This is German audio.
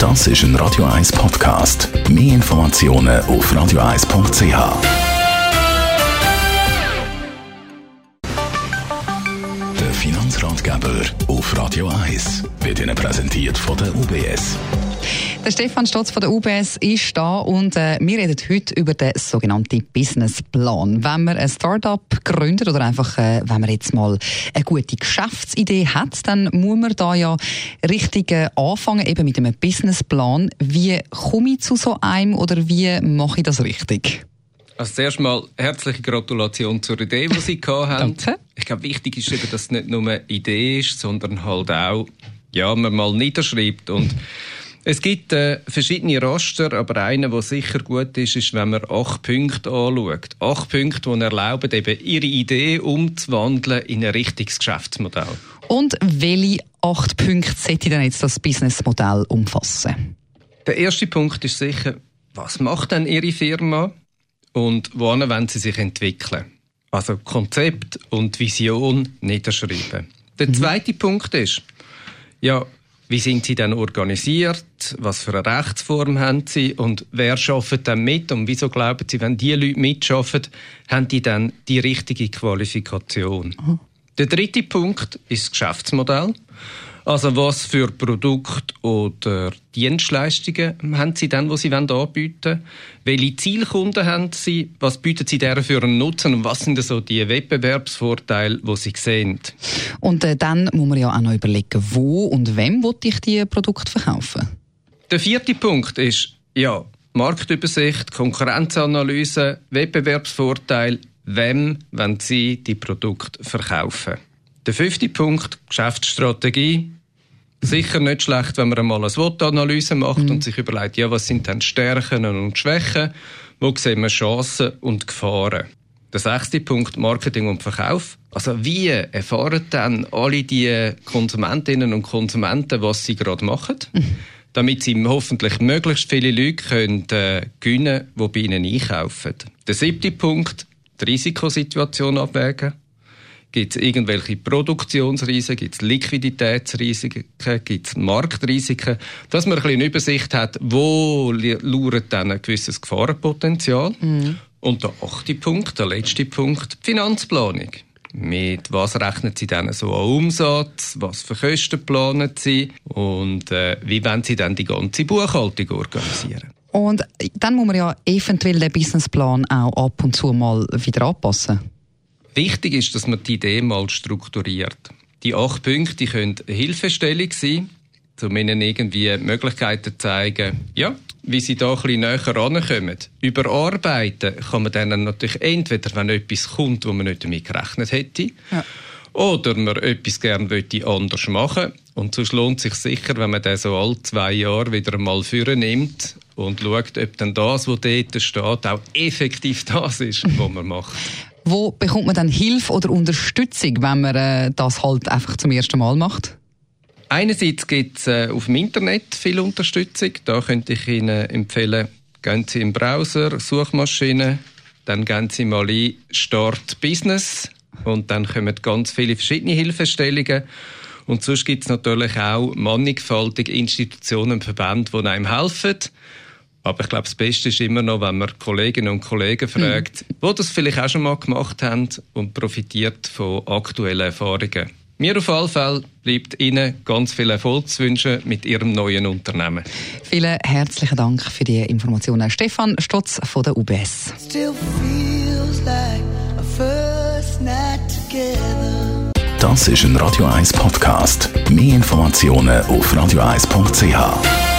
Das ist ein Radio 1 Podcast. Mehr Informationen auf radioeis.ch. Finanzratgeber auf Radio 1 wird Ihnen präsentiert von der UBS. Der Stefan Stotz von der UBS ist da und wir reden heute über den sogenannten Businessplan. Wenn man ein Start-up gründet oder einfach, wenn man jetzt mal eine gute Geschäftsidee hat, dann muss man da ja richtig anfangen, eben mit einem Businessplan. Wie komme ich zu so einem oder wie mache ich das richtig? Also zuerst mal herzliche Gratulation zur Idee, die Sie hatten. Danke. Ich glaube, wichtig ist eben, dass es nicht nur eine Idee ist, sondern halt auch, ja, man mal niederschreibt. Und es gibt verschiedene Raster, aber einer, der sicher gut ist, ist, wenn man 8 Punkte anschaut. 8 Punkte, die erlauben, eben Ihre Idee umzuwandeln in ein richtiges Geschäftsmodell. Und welche 8 Punkte sollte denn jetzt das Businessmodell umfassen? Der erste Punkt ist sicher, was macht denn Ihre Firma? Und wohin wollen Sie sich entwickeln? Also Konzept und Vision niederschreiben. Der zweite Punkt ist, ja, wie sind Sie denn organisiert? Was für eine Rechtsform haben Sie? Und wer arbeitet denn mit? Und wieso glauben Sie, wenn diese Leute mitarbeiten, haben die dann die richtige Qualifikation? Mhm. Der dritte Punkt ist das Geschäftsmodell. Also was für Produkte oder Dienstleistungen haben Sie denn, die Sie anbieten wollen? Welche Zielkunden haben Sie? Was bieten Sie deren für einen Nutzen? Und was sind so die Wettbewerbsvorteile, die Sie sehen? Und dann muss man ja auch noch überlegen, wo und wem will ich diese Produkte verkaufen? Der vierte Punkt ist ja Marktübersicht, Konkurrenzanalyse, Wettbewerbsvorteil. Wem wollen Sie die Produkte verkaufen? Der 5. Punkt, Geschäftsstrategie. Sicher nicht schlecht, wenn man einmal eine SWOT-Analyse macht und sich überlegt, ja, was sind denn Stärken und Schwächen, wo sehen wir Chancen und Gefahren. Der 6. Punkt, Marketing und Verkauf. Also wie erfahren dann alle die Konsumentinnen und Konsumenten, was sie gerade machen, damit sie hoffentlich möglichst viele Leute können, gewinnen, die bei ihnen einkaufen. Der 7. Punkt, die Risikosituation abwägen. Gibt es irgendwelche Produktionsrisiken, gibt es Liquiditätsrisiken, gibt es Marktrisiken, dass man ein bisschen eine Übersicht hat, wo lauert dann ein gewisses Gefahrenpotenzial. Und der 8. Punkt, der letzte Punkt, die Finanzplanung. Mit was rechnen Sie dann so an Umsatz, was für Kosten planen Sie und wie wollen Sie dann die ganze Buchhaltung organisieren? Und dann muss man ja eventuell den Businessplan auch ab und zu mal wieder anpassen. Wichtig ist, dass man die Idee mal strukturiert. Die 8 Punkte können eine Hilfestellung sein, um ihnen irgendwie Möglichkeiten zu zeigen, ja, wie sie da ein bisschen näher rankommen. Überarbeiten kann man dann natürlich entweder, wenn etwas kommt, wo man nicht damit gerechnet hätte, oder man etwas gerne anders machen möchte. Und sonst lohnt es sich sicher, wenn man dann so alle 2 Jahre wieder einmal vornimmt und schaut, ob dann das, was dort steht, auch effektiv das ist, was man macht. Wo bekommt man dann Hilfe oder Unterstützung, wenn man das halt einfach zum ersten Mal macht? Einerseits gibt es auf dem Internet viel Unterstützung. Da könnte ich Ihnen empfehlen, gehen Sie im Browser, Suchmaschine, dann gehen Sie mal ein Start Business und dann kommen ganz viele verschiedene Hilfestellungen. Und sonst gibt es natürlich auch mannigfaltige Institutionen und Verbände, die einem helfen. Aber ich glaube, das Beste ist immer noch, wenn man Kolleginnen und Kollegen fragt, die das vielleicht auch schon mal gemacht haben und profitiert von aktuellen Erfahrungen. Mir auf alle Fälle bleibt Ihnen ganz viel Erfolgswünsche mit Ihrem neuen Unternehmen. Vielen herzlichen Dank für die Informationen. Stefan Stotz von der UBS. Das ist ein Radio 1 Podcast. Mehr Informationen auf radioeis.ch.